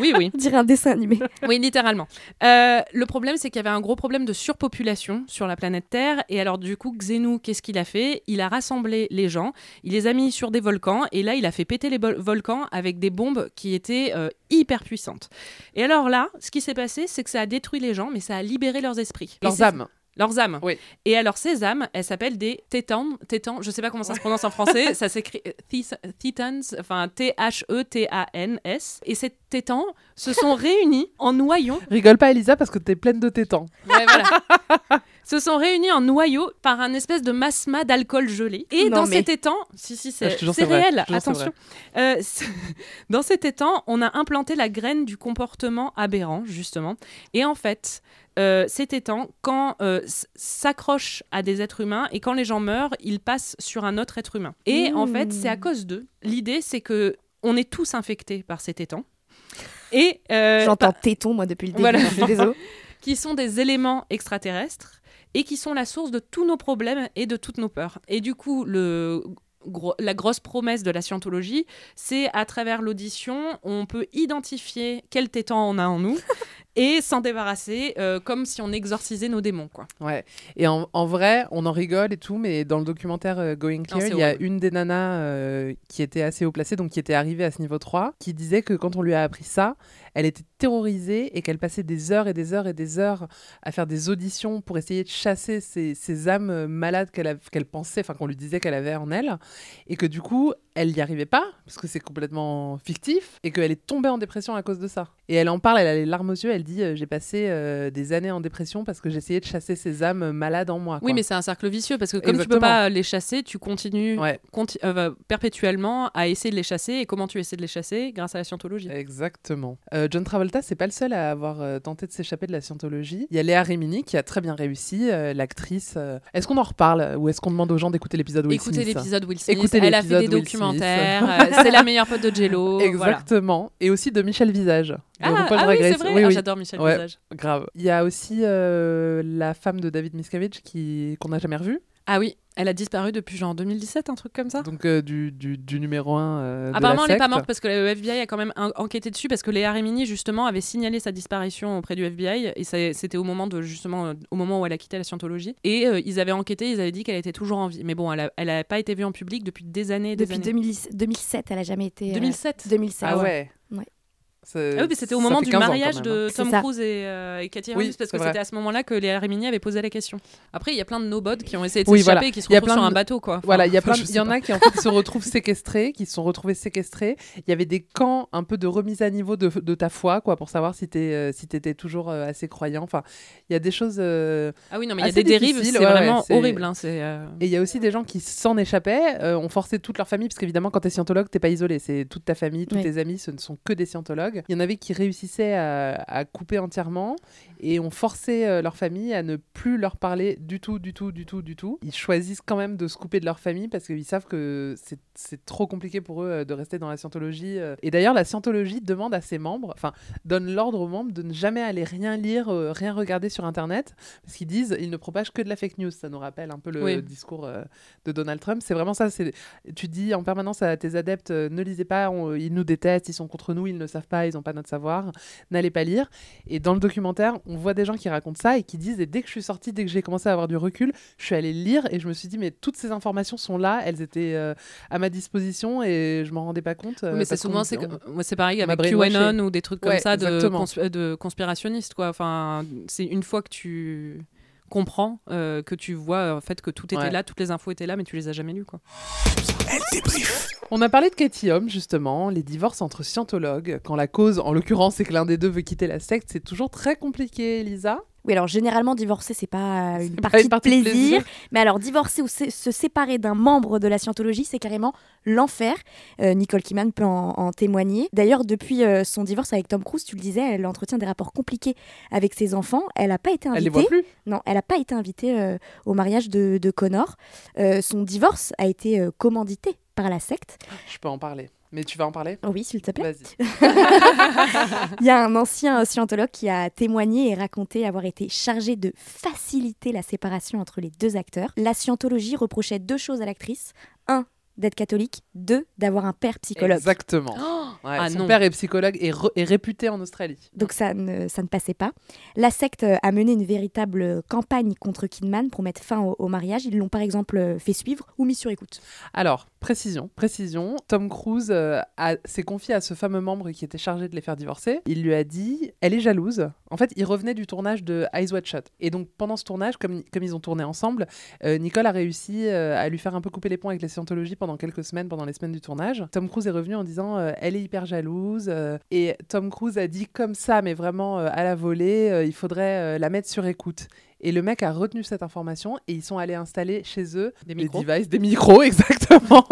oui, oui. On dirait un dessin animé. Oui, littéralement. Euh, le problème, c'est qu'il y avait un gros problème de surpopulation sur la planète Terre. Et alors du coup, Xenu, qu'est-ce qu'il a fait? Il a rassemblé les gens, il les a mis sur des volcans, et là, il a fait péter les bol- volcans avec des bombes qui étaient euh, hyper puissantes. Et alors là, ce qui s'est passé, c'est que ça a détruit les gens, mais ça a libéré leurs esprits. Leurs âmes. Leurs âmes. Oui. Et alors, ces âmes, elles s'appellent des thétans. Thétans, je ne sais pas comment ça se prononce en français. Ça s'écrit thétans, enfin T H E T A N S. Et ces thétans se sont réunis en noyaux. Rigole pas, Elisa, parce que tu es pleine de tétans. Ouais, voilà. Se sont réunis en noyaux par un espèce de masma d'alcool gelé. Et non, dans mais... ces tétans... Si, si, c'est, ah, c'est réel. Vrai, attention. C'est euh, c'est... Dans ces tétans, on a implanté la graine du comportement aberrant, justement. Et en fait... Euh, ces tétans, quand euh, s'accrochent à des êtres humains et quand les gens meurent, ils passent sur un autre être humain. Et mmh. en fait, c'est à cause d'eux. L'idée, c'est qu'on est tous infectés par ces tétans. Et, euh, J'entends bah, tétons, moi, depuis le début. Voilà. Désolé. Qui sont des éléments extraterrestres et qui sont la source de tous nos problèmes et de toutes nos peurs. Et du coup, le... Gros, la grosse promesse de la scientologie, c'est à travers l'audition, on peut identifier quel tétan on a en nous et s'en débarrasser euh, comme si on exorcisait nos démons, quoi. Ouais. Et en, en vrai, on en rigole et tout, mais dans le documentaire euh, Going Clear, non, il y a une des nanas euh, qui était assez haut placée, donc qui était arrivée à ce niveau trois, qui disait que quand on lui a appris ça, elle était terrorisée et qu'elle passait des heures et des heures et des heures à faire des auditions pour essayer de chasser ces, ces âmes malades qu'elle, a, qu'elle pensait, enfin qu'on lui disait qu'elle avait en elle. Et que du coup, elle n'y arrivait pas, parce que c'est complètement fictif, et qu'elle est tombée en dépression à cause de ça. Et elle en parle, elle a les larmes aux yeux, elle dit euh, « J'ai passé euh, des années en dépression parce que j'essayais de chasser ces âmes malades en moi. » Oui, mais c'est un cercle vicieux, parce que comme Exactement. tu peux pas les chasser, tu continues ouais. conti- euh, perpétuellement à essayer de les chasser, et comment tu essaies de les chasser? Grâce à la scientologie. Exactement. Euh, John Travolta, c'est pas le seul à avoir euh, tenté de s'échapper de la scientologie. Il y a Léa Remini qui a très bien réussi, euh, l'actrice. Euh... Est-ce qu'on en reparle, ou est-ce qu'on demande aux gens d'écouter l'épisode Will Écoutez Smith l'épisode Will Smith. Écoutez elle l'épisode a fait des Will documentaires, c'est la meilleure pote de Jello. Exactement. Voilà. Et aussi de Michel Visage. Ah, ah oui, c'est vrai, oui, oui. Ah, j'adore Michel ouais, Visage. Grave. Il y a aussi euh, la femme de David Miscavige qui... qu'on n'a jamais revue. Ah oui, elle a disparu depuis genre deux mille dix-sept, un truc comme ça. Donc euh, du, du, du numéro un euh, apparemment, de la secte. Elle n'est pas morte parce que le F B I a quand même un, enquêté dessus parce que Léa Remini, justement, avait signalé sa disparition auprès du F B I et ça, c'était au moment, de, justement, euh, au moment où elle a quitté la scientologie. Et euh, ils avaient enquêté, ils avaient dit qu'elle était toujours en vie. Mais bon, elle n'a pas été vue en public depuis des années. Des depuis années. deux mille sept, elle n'a jamais été... Euh, deux mille sept deux mille sept Ah ouais, ouais. C'est... Ah oui, mais c'était au moment du mariage de Tom Cruise et, euh, et Katie Holmes, oui, parce que vrai. C'était à ce moment-là que Léa Remini avait posé la question. Après, il y a plein de nobodes qui ont essayé de oui, s'échapper voilà. et qui se retrouvent sur de... un bateau. Quoi. Enfin, voilà, il y, a plein de... il y en a qui en fait, se retrouvent séquestrés, qui se sont retrouvés séquestrés. Il y avait des camps un peu de remise à niveau de, de ta foi, quoi, pour savoir si tu euh, si étais toujours euh, assez croyant. Enfin, il y a des choses. Euh, ah oui, non, mais il y a des dérives, c'est ouais, vraiment ouais, c'est... horrible. Hein, c'est, euh... Et il y a aussi des gens qui s'en échappaient, euh, ont forcé toute leur famille, parce qu'évidemment, quand tu es scientologue, tu n'es pas isolé. C'est toute ta famille, tous tes amis, ce ne sont que des scientologues. Il y en avait qui réussissaient à, à couper entièrement et ont forcé euh, leur famille à ne plus leur parler du tout, du tout, du tout, du tout. Ils choisissent quand même de se couper de leur famille parce qu'ils savent que c'est, c'est trop compliqué pour eux euh, de rester dans la scientologie. Euh. Et d'ailleurs, la scientologie demande à ses membres, enfin, donne l'ordre aux membres de ne jamais aller rien lire, euh, rien regarder sur Internet parce qu'ils disent ils ne propagent que de la fake news. Ça nous rappelle un peu le oui. discours euh, de Donald Trump. C'est vraiment ça. C'est, tu dis en permanence à tes adeptes euh, ne lisez pas, on, ils nous détestent, ils sont contre nous, ils ne savent pas, pas, ils n'ont pas notre savoir, n'allez pas lire. Et dans le documentaire, on voit des gens qui racontent ça et qui disent, et dès que je suis sortie, dès que j'ai commencé à avoir du recul, je suis allée lire et je me suis dit, mais toutes ces informations sont là, elles étaient euh, à ma disposition et je ne m'en rendais pas compte. Euh, mais c'est souvent, c'est, on, on, c'est pareil avec QAnon ou des trucs comme ouais, ça de, cons- de conspirationnistes, quoi. Enfin, c'est une fois que tu comprends, euh, que tu vois en fait que tout était ouais. là, toutes les infos étaient là, mais tu les as jamais lues, quoi. On a parlé de Katie Holmes, justement, les divorces entre scientologues. Quand la cause, en l'occurrence, c'est que l'un des deux veut quitter la secte, c'est toujours très compliqué, Elisa. Oui, alors généralement, divorcer, c'est pas une, c'est partie, pas une partie de plaisir, plaisir. Mais alors, divorcer ou se, se séparer d'un membre de la Scientologie, c'est carrément l'enfer. Euh, Nicole Kidman peut en, en témoigner. D'ailleurs, depuis euh, son divorce avec Tom Cruise, tu le disais, elle entretient des rapports compliqués avec ses enfants. Elle n'a pas été invitée. Elle les voit plus. Non, elle n'a pas été invitée euh, au mariage de, de Connor. Euh, son divorce a été euh, commandité par la secte. Je peux en parler. Mais tu vas en parler ? Oui, s'il te plaît. Vas-y. Il y a un ancien scientologue qui a témoigné et raconté avoir été chargé de faciliter la séparation entre les deux acteurs. La Scientologie reprochait deux choses à l'actrice. Un, d'être catholique. Deux, d'avoir un père psychologue. Exactement. Oh ouais, ah son non. père est psychologue et, re- et réputé en Australie. Donc ça ne, ça ne passait pas. La secte a mené une véritable campagne contre Kidman pour mettre fin au, au mariage. Ils l'ont par exemple fait suivre ou mis sur écoute. Alors, précision, précision. Tom Cruise euh, a, s'est confié à ce fameux membre qui était chargé de les faire divorcer. Il lui a dit, elle est jalouse. En fait, il revenait du tournage de Eyes Wide Shut. Et donc pendant ce tournage, comme, comme ils ont tourné ensemble, euh, Nicole a réussi euh, à lui faire un peu couper les ponts avec les Scientologie pendant quelques semaines, pendant les semaines du tournage. Tom Cruise est revenu en disant euh, elle est hyper jalouse. Euh, et Tom Cruise a dit comme ça, mais vraiment euh, à la volée, euh, il faudrait euh, la mettre sur écoute. Et le mec a retenu cette information et ils sont allés installer chez eux des, des devices, des micros, exactement.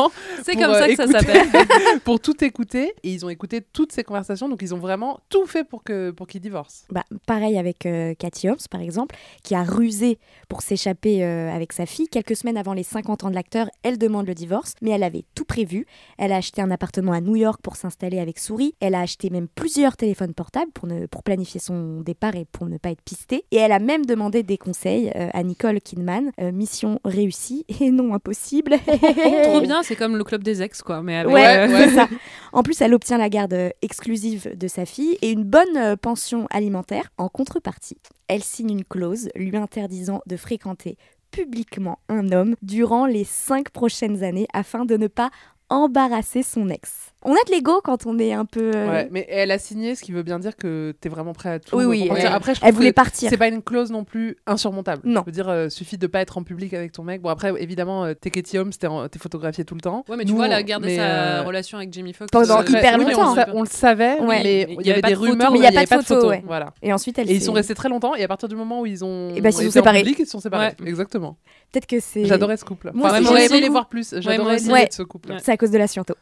C'est comme ça que écouter, ça s'appelle. Pour tout écouter. Et ils ont écouté toutes ces conversations. Donc, ils ont vraiment tout fait pour, que, pour qu'ils divorcent. Bah, pareil avec euh, Katie Holmes, par exemple, qui a rusé pour s'échapper euh, avec sa fille. Quelques semaines avant les cinquante ans de l'acteur, elle demande le divorce. Mais elle avait tout prévu. Elle a acheté un appartement à New York pour s'installer avec Souris. Elle a acheté même plusieurs téléphones portables pour, ne, pour planifier son départ et pour ne pas être pistée. Et elle a même demandé des conseils euh, à Nicole Kidman, euh, mission réussie et non impossible. Trop bien, c'est comme le club des ex, quoi. Mais avec ouais, euh... ouais. C'est ça. En plus, elle obtient la garde euh, exclusive de sa fille et une bonne euh, pension alimentaire en contrepartie. Elle signe une clause lui interdisant de fréquenter publiquement un homme durant les cinq prochaines années afin de ne pas embarrasser son ex. On a de l'ego quand on est un peu... Euh... Ouais, mais elle a signé, ce qui veut bien dire que t'es vraiment prêt à tout. Oui, oui. Elle, après, je elle voulait partir. C'est pas une clause non plus insurmontable. Non. Je veux dire, euh, suffit de pas être en public avec ton mec. Bon, après, évidemment, euh, t'es Katie Holmes, t'es, en, t'es photographiée tout le temps. Ouais, mais tu Nous, vois, elle a gardé sa euh... relation avec Jamie Foxx. Pendant euh, hyper oui, longtemps. On, sa- on le savait, ouais. mais il y, y, y avait des de rumeurs, mais il n'y avait pas de photos. Ouais. Voilà. Et ensuite, elle Et ils sont restés très longtemps, et à partir du moment où ils ont été en public, ils se sont séparés. Exactement. Peut-être que c'est... J'adorais ce couple. J'aurais aimé les voir plus. J'adorais ce couple. C'est à cause de la Sciento.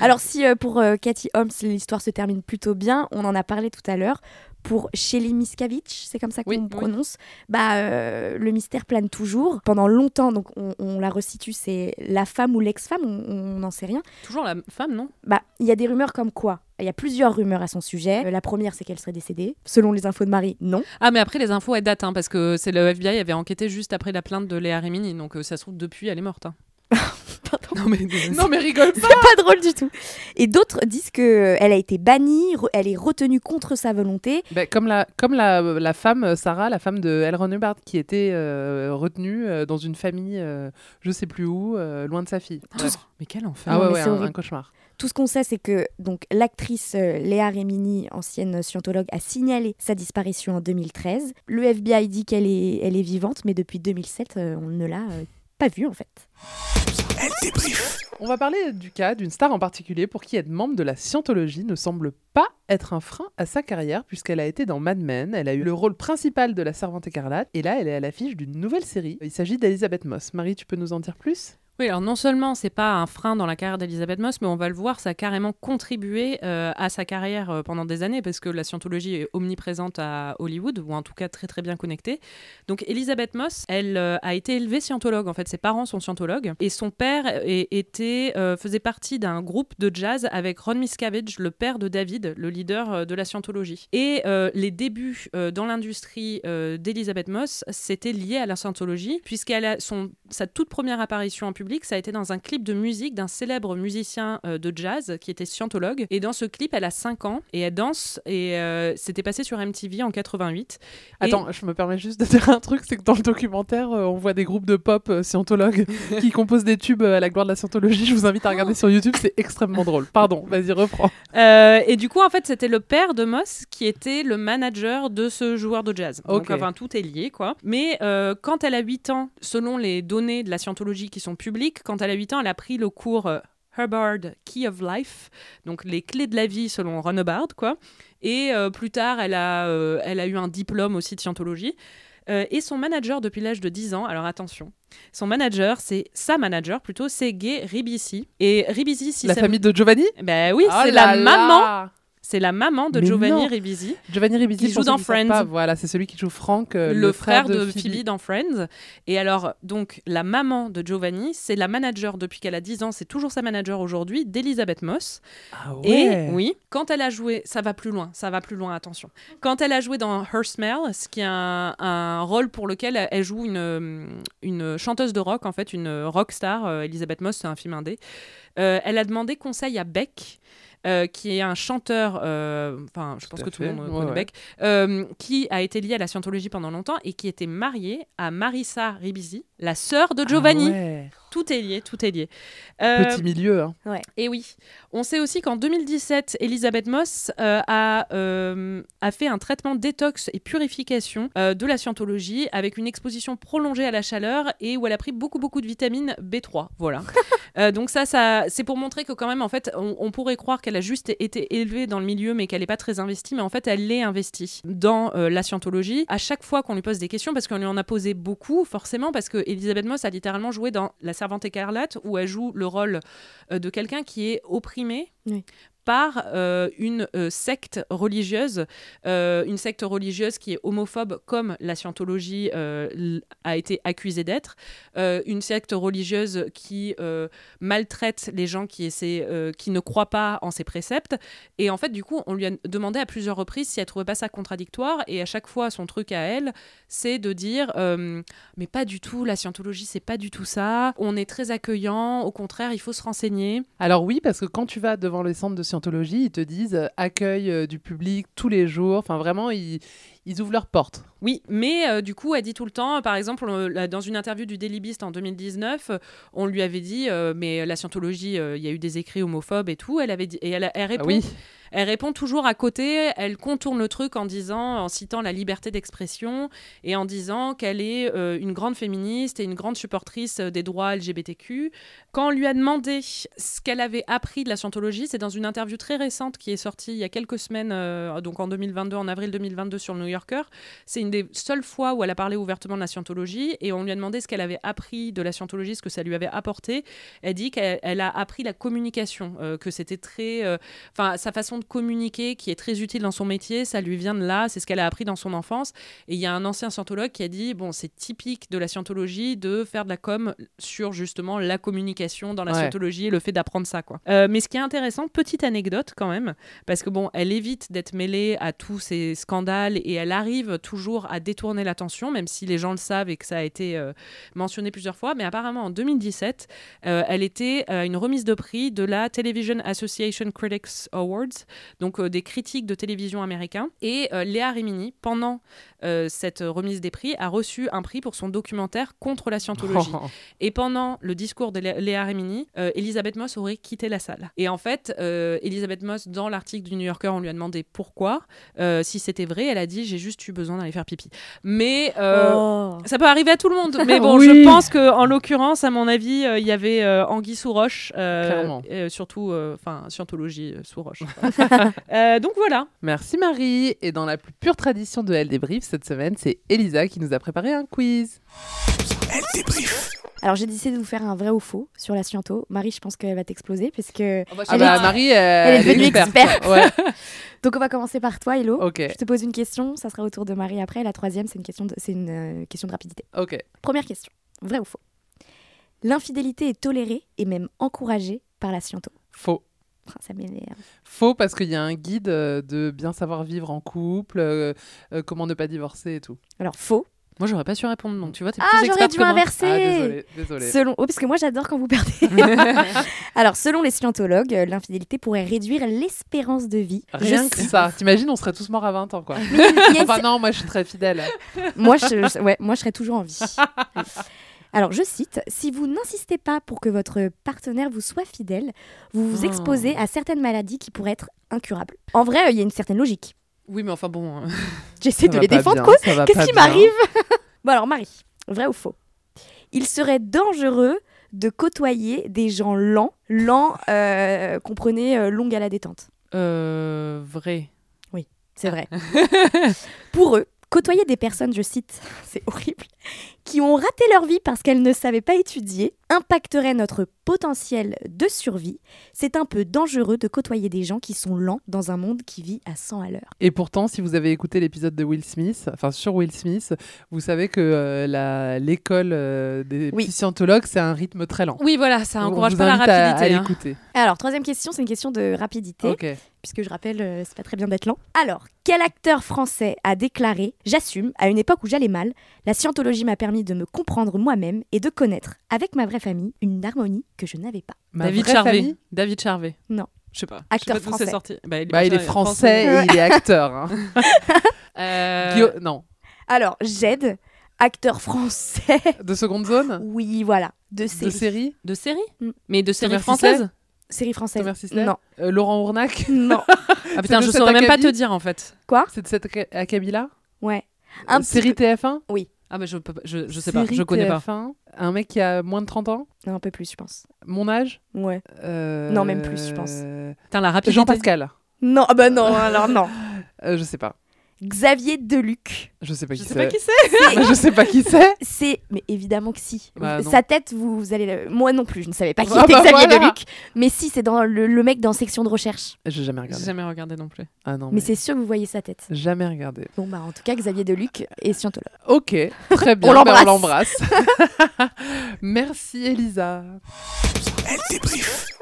Alors si euh, pour euh, Katie Holmes l'histoire se termine plutôt bien, on en a parlé tout à l'heure, pour David Miscavige, c'est comme ça qu'on oui, prononce, oui. Bah, euh, le mystère plane toujours. Pendant longtemps, donc on, on la resitue, c'est la femme ou l'ex-femme, on n'en sait rien. Toujours la femme, non ? Bah, il y a des rumeurs comme quoi ? Il y a plusieurs rumeurs à son sujet. Euh, la première, c'est qu'elle serait décédée. Selon les infos de Marie, non. Ah, mais après, les infos, elles datent, hein, parce que c'est le F B I avait enquêté juste après la plainte de Léa Remini, donc euh, ça se trouve, depuis, elle est morte. Hein. Non mais, non mais rigole pas. C'est pas drôle du tout. Et d'autres disent qu'elle a été bannie, re- elle est retenue contre sa volonté. Bah, comme la, comme la, la femme, Sarah, la femme de L. Ron Hubbard, qui était euh, retenue euh, dans une famille, euh, je sais plus où, euh, loin de sa fille. Ouais. Ce... Mais quel enfer. Ah ouais, ouais, un, un cauchemar. Tout ce qu'on sait, c'est que donc, l'actrice euh, Leah Remini, ancienne scientologue, a signalé sa disparition en deux mille treize. Le F B I dit qu'elle est, elle est vivante, mais depuis deux mille sept, euh, on ne l'a euh, pas vue en fait. Elle débrief. On va parler du cas d'une star en particulier pour qui être membre de la Scientologie ne semble pas être un frein à sa carrière, puisqu'elle a été dans Mad Men, elle a eu le rôle principal de La Servante Écarlate, et là elle est à l'affiche d'une nouvelle série. Il s'agit d'Elisabeth Moss. Marie, tu peux nous en dire plus ? Oui, alors non seulement c'est pas un frein dans la carrière d'Elisabeth Moss, mais on va le voir, ça a carrément contribué euh, à sa carrière euh, pendant des années, parce que la Scientologie est omniprésente à Hollywood, ou en tout cas très très bien connectée. Donc Elisabeth Moss, elle euh, a été élevée scientologue, en fait ses parents sont scientologues, et son père est, était, euh, faisait partie d'un groupe de jazz avec Ron Miscavige, le père de David, le leader euh, de la Scientologie. Et euh, les débuts euh, dans l'industrie euh, d'Elisabeth Moss, c'était lié à la Scientologie, puisqu'elle a son, sa toute première apparition en public public, ça a été dans un clip de musique d'un célèbre musicien euh, de jazz qui était scientologue. Et dans ce clip, elle a cinq ans et elle danse. Et euh, c'était passé sur M T V en quatre-vingt-huit. Attends, et... je me permets juste de dire un truc, c'est que dans le documentaire, euh, on voit des groupes de pop euh, scientologues qui composent des tubes euh, à la gloire de la scientologie. Je vous invite à regarder sur YouTube, c'est extrêmement drôle. Pardon, vas-y, reprends. Euh, et du coup, en fait, c'était le père de Moss qui était le manager de ce joueur de jazz. Okay. Donc, enfin, tout est lié, quoi. Mais euh, quand elle a huit ans, selon les données de la scientologie qui sont publiques, quand elle a huit ans, elle a pris le cours euh, Hubbard Key of Life, donc les clés de la vie selon Ron Hubbard, quoi. Et euh, plus tard, elle a, euh, elle a eu un diplôme aussi de scientologie. Euh, et son manager depuis l'âge de dix ans, alors attention, son manager, c'est sa manager plutôt, c'est Gay Ribisi. Et Ribisi, si la famille m- de Giovanni. Ben bah oui, oh c'est la, la maman. La. C'est la maman de mais Giovanni non. Ribisi. Giovanni Ribisi, qui joue dans Friends. Pas, voilà, c'est celui qui joue Frank, euh, le, le frère, frère de, de Phoebe. Phoebe dans Friends. Et alors, donc, la maman de Giovanni, c'est la manager depuis qu'elle a dix ans, c'est toujours sa manager aujourd'hui, d'Elisabeth Moss. Ah ouais. Et oui, quand elle a joué, ça va plus loin, ça va plus loin, attention. Quand elle a joué dans Her Smell, ce qui est un, un rôle pour lequel elle joue une, une chanteuse de rock, en fait, une rock star, euh, Elisabeth Moss, c'est un film indé. Euh, elle a demandé conseil à Beck. Euh, qui est un chanteur, enfin euh, je pense que fait. Tout le monde connaît ouais, Beck, ouais. Euh, qui a été lié à la scientologie pendant longtemps et qui était marié à Marissa Ribisi, la sœur de Giovanni. Ah ouais. Tout est lié, tout est lié. Euh, Petit milieu. Hein. Ouais. Et oui. On sait aussi qu'en deux mille dix-sept, Elisabeth Moss euh, a, euh, a fait un traitement détox et purification euh, de la scientologie avec une exposition prolongée à la chaleur et où elle a pris beaucoup, beaucoup de vitamine B trois. Voilà. euh, donc ça, ça, c'est pour montrer que quand même, en fait, on, on pourrait croire qu'elle a juste été élevée dans le milieu mais qu'elle n'est pas très investie. Mais en fait, elle l'est investie dans euh, la scientologie. À chaque fois qu'on lui pose des questions, parce qu'on lui en a posé beaucoup, forcément, parce que Elisabeth Moss a littéralement joué dans La servante écarlate où elle joue le rôle euh, de quelqu'un qui est opprimé. Oui. par euh, une euh, secte religieuse, euh, une secte religieuse qui est homophobe comme la scientologie euh, a été accusée d'être, euh, une secte religieuse qui euh, maltraite les gens qui, essaient, euh, qui ne croient pas en ses préceptes. Et en fait, du coup, on lui a demandé à plusieurs reprises si elle ne trouvait pas ça contradictoire. Et à chaque fois, son truc à elle, c'est de dire euh, « Mais pas du tout, la scientologie, c'est pas du tout ça. On est très accueillant. Au contraire, il faut se renseigner. » Alors oui, parce que quand tu vas devant les centres de scientologie, ils te disent euh, accueil euh, du public tous les jours. Enfin, vraiment, ils, ils ouvrent leurs portes. Oui, mais euh, du coup, elle dit tout le temps, par exemple, on, dans une interview du Daily Beast en deux mille dix-neuf, on lui avait dit euh, mais la scientologie, il euh, y a eu des écrits homophobes et tout. Elle avait dit, et elle, elle répond. Ah oui. Elle répond toujours à côté, elle contourne le truc en disant, en citant la liberté d'expression et en disant qu'elle est euh, une grande féministe et une grande supportrice des droits L G B T Q. Quand on lui a demandé ce qu'elle avait appris de la scientologie, c'est dans une interview très récente qui est sortie il y a quelques semaines, euh, donc en deux mille vingt-deux, en avril deux mille vingt-deux sur le New Yorker. C'est une des seules fois où elle a parlé ouvertement de la scientologie et on lui a demandé ce qu'elle avait appris de la scientologie, ce que ça lui avait apporté. Elle dit qu'elle elle a appris la communication, euh, que c'était très... Euh, enfin, sa façon de communiquer qui est très utile dans son métier, ça lui vient de là, c'est ce qu'elle a appris dans son enfance. Et il y a un ancien scientologue qui a dit bon, c'est typique de la scientologie de faire de la com sur justement la communication dans la ouais. scientologie et le fait d'apprendre ça, quoi. Euh, mais ce qui est intéressant, petite anecdote quand même, parce que bon, elle évite d'être mêlée à tous ces scandales et elle arrive toujours à détourner l'attention, même si les gens le savent et que ça a été euh, mentionné plusieurs fois. Mais apparemment en deux mille dix-sept, euh, elle était à euh, une remise de prix de la Television Association Critics Awards, donc euh, des critiques de télévision américains. Et euh, Leah Remini, pendant euh, cette remise des prix, a reçu un prix pour son documentaire contre la scientologie. Oh. Et pendant le discours de Leah Remini, euh, Elisabeth Moss aurait quitté la salle. Et en fait, euh, Elisabeth Moss, dans l'article du New Yorker, on lui a demandé pourquoi. Euh, si c'était vrai, elle a dit « J'ai juste eu besoin d'aller faire pipi ». Mais euh, oh. ça peut arriver à tout le monde. Mais bon, oui. je pense qu'en l'occurrence, à mon avis, il euh, y avait euh, Anguille sous roche. Euh, euh, surtout, enfin, euh, scientologie euh, sous roche. euh, donc voilà. Merci Marie. Et dans la plus pure tradition de Elle Débrief, cette semaine, c'est Elisa qui nous a préparé un quiz. Elle Débrief. Alors j'ai décidé de vous faire un vrai ou faux sur la sciento. Marie, je pense qu'elle va t'exploser parce que oh bah, ah bah, est... Marie, euh, elle est devenue experte. experte. Ouais. Donc on va commencer par toi, Elo. Okay. Je te pose une question, ça sera au tour de Marie après. La troisième, c'est une question de, c'est une euh, question de rapidité. Ok. Première question, vrai ou faux? L'infidélité est tolérée et même encouragée par la sciento. Faux. Ça m'énerve. Faux, parce qu'il y a un guide euh, de bien savoir vivre en couple, euh, euh, comment ne pas divorcer et tout. Alors faux, Moi, j'aurais pas su répondre, donc tu vois, t'es ah, plus experte que moi. Ah, j'aurais dû inverser. Désolée, désolée. Selon... Oh, parce que moi, j'adore quand vous perdez. Alors, selon les scientologues, l'infidélité pourrait réduire l'espérance de vie. Rien je... que ça. T'imagines, on serait tous morts à vingt ans, quoi. Mais il y a... Enfin, non, moi, je suis très fidèle. Moi, je... Ouais, moi, je serais toujours en vie. Alors, je cite, « Si vous n'insistez pas pour que votre partenaire vous soit fidèle, vous vous exposez oh. à certaines maladies qui pourraient être incurables. » En vrai, il euh, y a une certaine logique. Oui, mais enfin bon... Euh... J'essaie ça de les défendre, quoi. Qu'est-ce qui bien. m'arrive ? Bon, alors, Marie, vrai ou faux ? Il serait dangereux de côtoyer des gens lents, lents, euh, comprenez, euh, longue à la détente. Euh, vrai. Oui, c'est vrai. Pour eux, côtoyer des personnes, je cite, c'est horrible, qui ont raté leur vie parce qu'elles ne savaient pas étudier, impacterait notre potentiel de survie. C'est un peu dangereux de côtoyer des gens qui sont lents dans un monde qui vit à cent à l'heure. Et pourtant, si vous avez écouté l'épisode de Will Smith, enfin sur Will Smith, vous savez que euh, la, l'école euh, des oui. scientologues, c'est un rythme très lent. Oui, voilà, ça encourage pas la rapidité. À, à l'écouter. Hein. Alors, troisième question, c'est une question de rapidité. Okay. Puisque je rappelle, euh, c'est pas très bien d'être lent. Alors, quel acteur français a déclaré « J'assume, à une époque où j'allais mal, la scientologie m'a permis de me comprendre moi-même et de connaître, avec ma vraie famille, une harmonie que je n'avais pas. » David Charvet. David Charvet. Non. Je sais pas. Acteur je sais pas français. C'est sorti. Bah, il est, bah, il est français, français et il est acteur. Hein. euh... Guillaume... Non. Alors, j'aide. Acteur français. De seconde zone ? Oui, voilà. De série. De série, de série mmh. Mais de série française ? Série française. Non. Euh, Laurent Ournac ? Non. Ah putain, je saurais même pas te dire en fait. Quoi ? C'est de cette acabit-là ? Ouais. Un euh, série T F un ? Oui. Ah bah je peux pas, je, je sais série pas, je connais T F un. Pas. Un mec qui a moins de trente ans ? Non, un peu plus, je pense. Mon âge ? Ouais. Euh... Non, même plus, je pense. Putain, la rapidité. Jean-Pascal ? Non, ah bah non, alors non. euh, je sais pas. Xavier Deluc. Je sais pas qui je c'est. Sais pas qui c'est. c'est... Je sais pas qui c'est. C'est, mais évidemment que si. Bah, Sa tête, vous, vous allez. La... Moi non plus, je ne savais pas qui ah était bah Xavier voilà. Deluc. Mais si, c'est dans le, le mec dans section de recherche. J'ai jamais regardé. J'ai jamais regardé non plus. Ah non. Mais, mais c'est sûr que vous voyez sa tête. Jamais regardé. Bon bah en tout cas, Xavier Deluc est scientologue. Ok, très bien. On l'embrasse. Bah, on l'embrasse. Merci Elisa.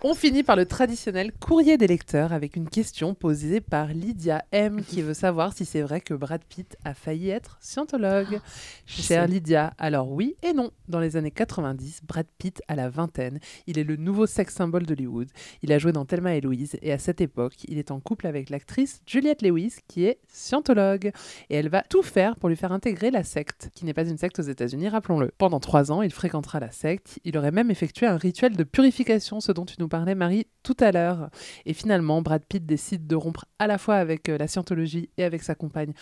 On finit par le traditionnel courrier des lecteurs avec une question posée par Lydia M qui veut savoir si c'est vrai que Brad Pitt a failli être scientologue. Oh, Chère sais. Lydia, alors oui et non. Dans les années quatre-vingt-dix, Brad Pitt a la vingtaine. Il est le nouveau sex symbole d'Hollywood. Il a joué dans Thelma et Louise et à cette époque, il est en couple avec l'actrice Juliette Lewis qui est scientologue. Et elle va tout faire pour lui faire intégrer la secte, qui n'est pas une secte aux États-Unis, rappelons-le. Pendant trois ans, il fréquentera la secte. Il aurait même effectué un rituel de purification, ce dont tu nous parlais, Marie, tout à l'heure. Et finalement, Brad Pitt décide de rompre à la fois avec la Scientologie et avec sa compagne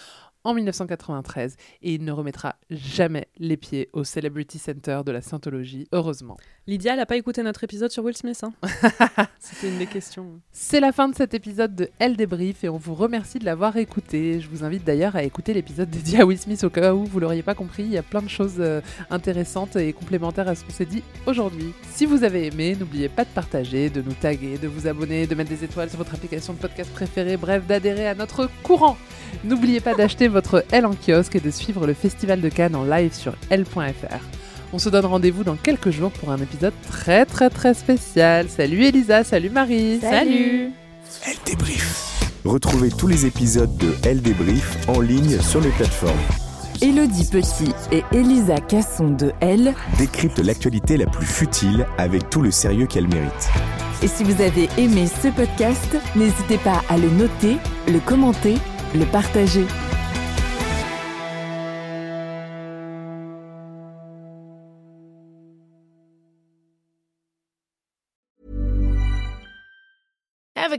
en dix-neuf cent quatre-vingt-treize et il ne remettra jamais les pieds au Celebrity Center de la Scientologie, heureusement. Lydia, elle n'a pas écouté notre épisode sur Will Smith. Hein. C'était une des questions. C'est la fin de cet épisode de Elle Débrief et on vous remercie de l'avoir écouté. Je vous invite d'ailleurs à écouter l'épisode dédié à Will Smith au cas où vous ne l'auriez pas compris. Il y a plein de choses intéressantes et complémentaires à ce qu'on s'est dit aujourd'hui. Si vous avez aimé, n'oubliez pas de partager, de nous taguer, de vous abonner, de mettre des étoiles sur votre application de podcast préférée, bref, d'adhérer à notre courant. N'oubliez pas d'acheter votre Elle en kiosque et de suivre le Festival de Cannes en live sur elle point f r. On se donne rendez-vous dans quelques jours pour un épisode très très très spécial. Salut Elisa, salut Marie. Salut. Elle débrief. Retrouvez tous les épisodes de Elle débrief en ligne sur les plateformes. Élodie Petit et Elisa Casson de Elle décryptent l'actualité la plus futile avec tout le sérieux qu'elle mérite. Et si vous avez aimé ce podcast, n'hésitez pas à le noter, le commenter, le partager. Ever